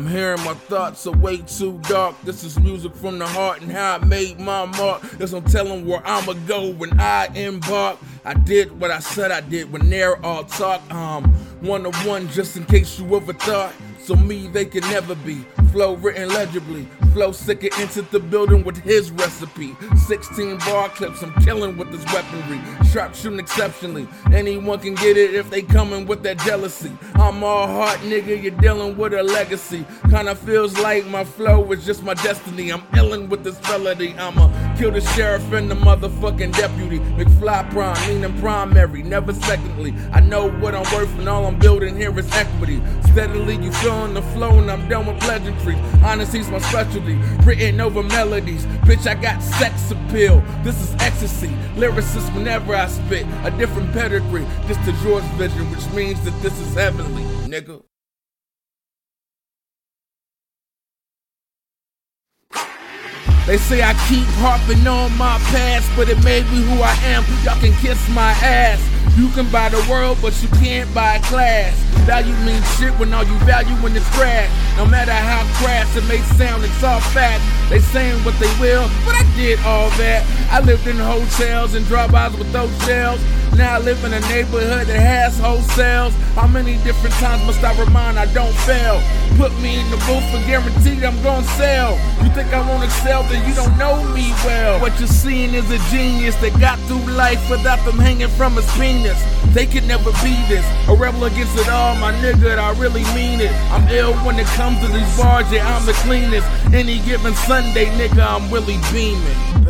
I'm hearing my thoughts are way too dark. This is music from the heart and how I made my mark. There's no telling where I'ma go when I embark. I did what I said I did when they're all talk. One-on-one just in case you ever thought. So me they can never be. Flow written legibly. Flow sicker entered the building with his recipe. 16 bar clips, I'm killing with this weaponry. Sharp shooting exceptionally. Anyone can get it if they coming with that jealousy. I'm all heart, nigga, you're dealing with a legacy. Kinda feels like my flow is just my destiny. I'm illin' with this felony. I'ma kill the sheriff and the motherfucking deputy. McFly prime, meaning primary, never secondly. I know what I'm worth and all I'm building here is equity. Steadily you feeling the flow and I'm done with pleasantries. Honesty's my specialty. Written over melodies, bitch, I got sex appeal. This is ecstasy, lyricist whenever I spit. A different pedigree, this to George's vision, which means that this is heavenly, nigga. They say I keep harping on my past, but it made me who I am. Y'all can kiss my ass. You can buy the world, but you can't buy class. Value means shit when all you value in is trash. No matter how crass it may sound, it's all fact. They saying what they will, but I did all that. I lived in hotels and drive-bys with those shells. Now I live in a neighborhood that has wholesales. How many different times must I remind I don't fail? Put me in the booth and guaranteed I'm gonna sell. You think I won't excel, then you don't know me well. What you're seeing is a genius that got through life without them hanging from his penis. They could never be this. A rebel against it all, my nigga, I really mean it. I'm ill when it comes to these bars, yeah, I'm the cleanest. Any given Sunday, nigga, I'm really beaming.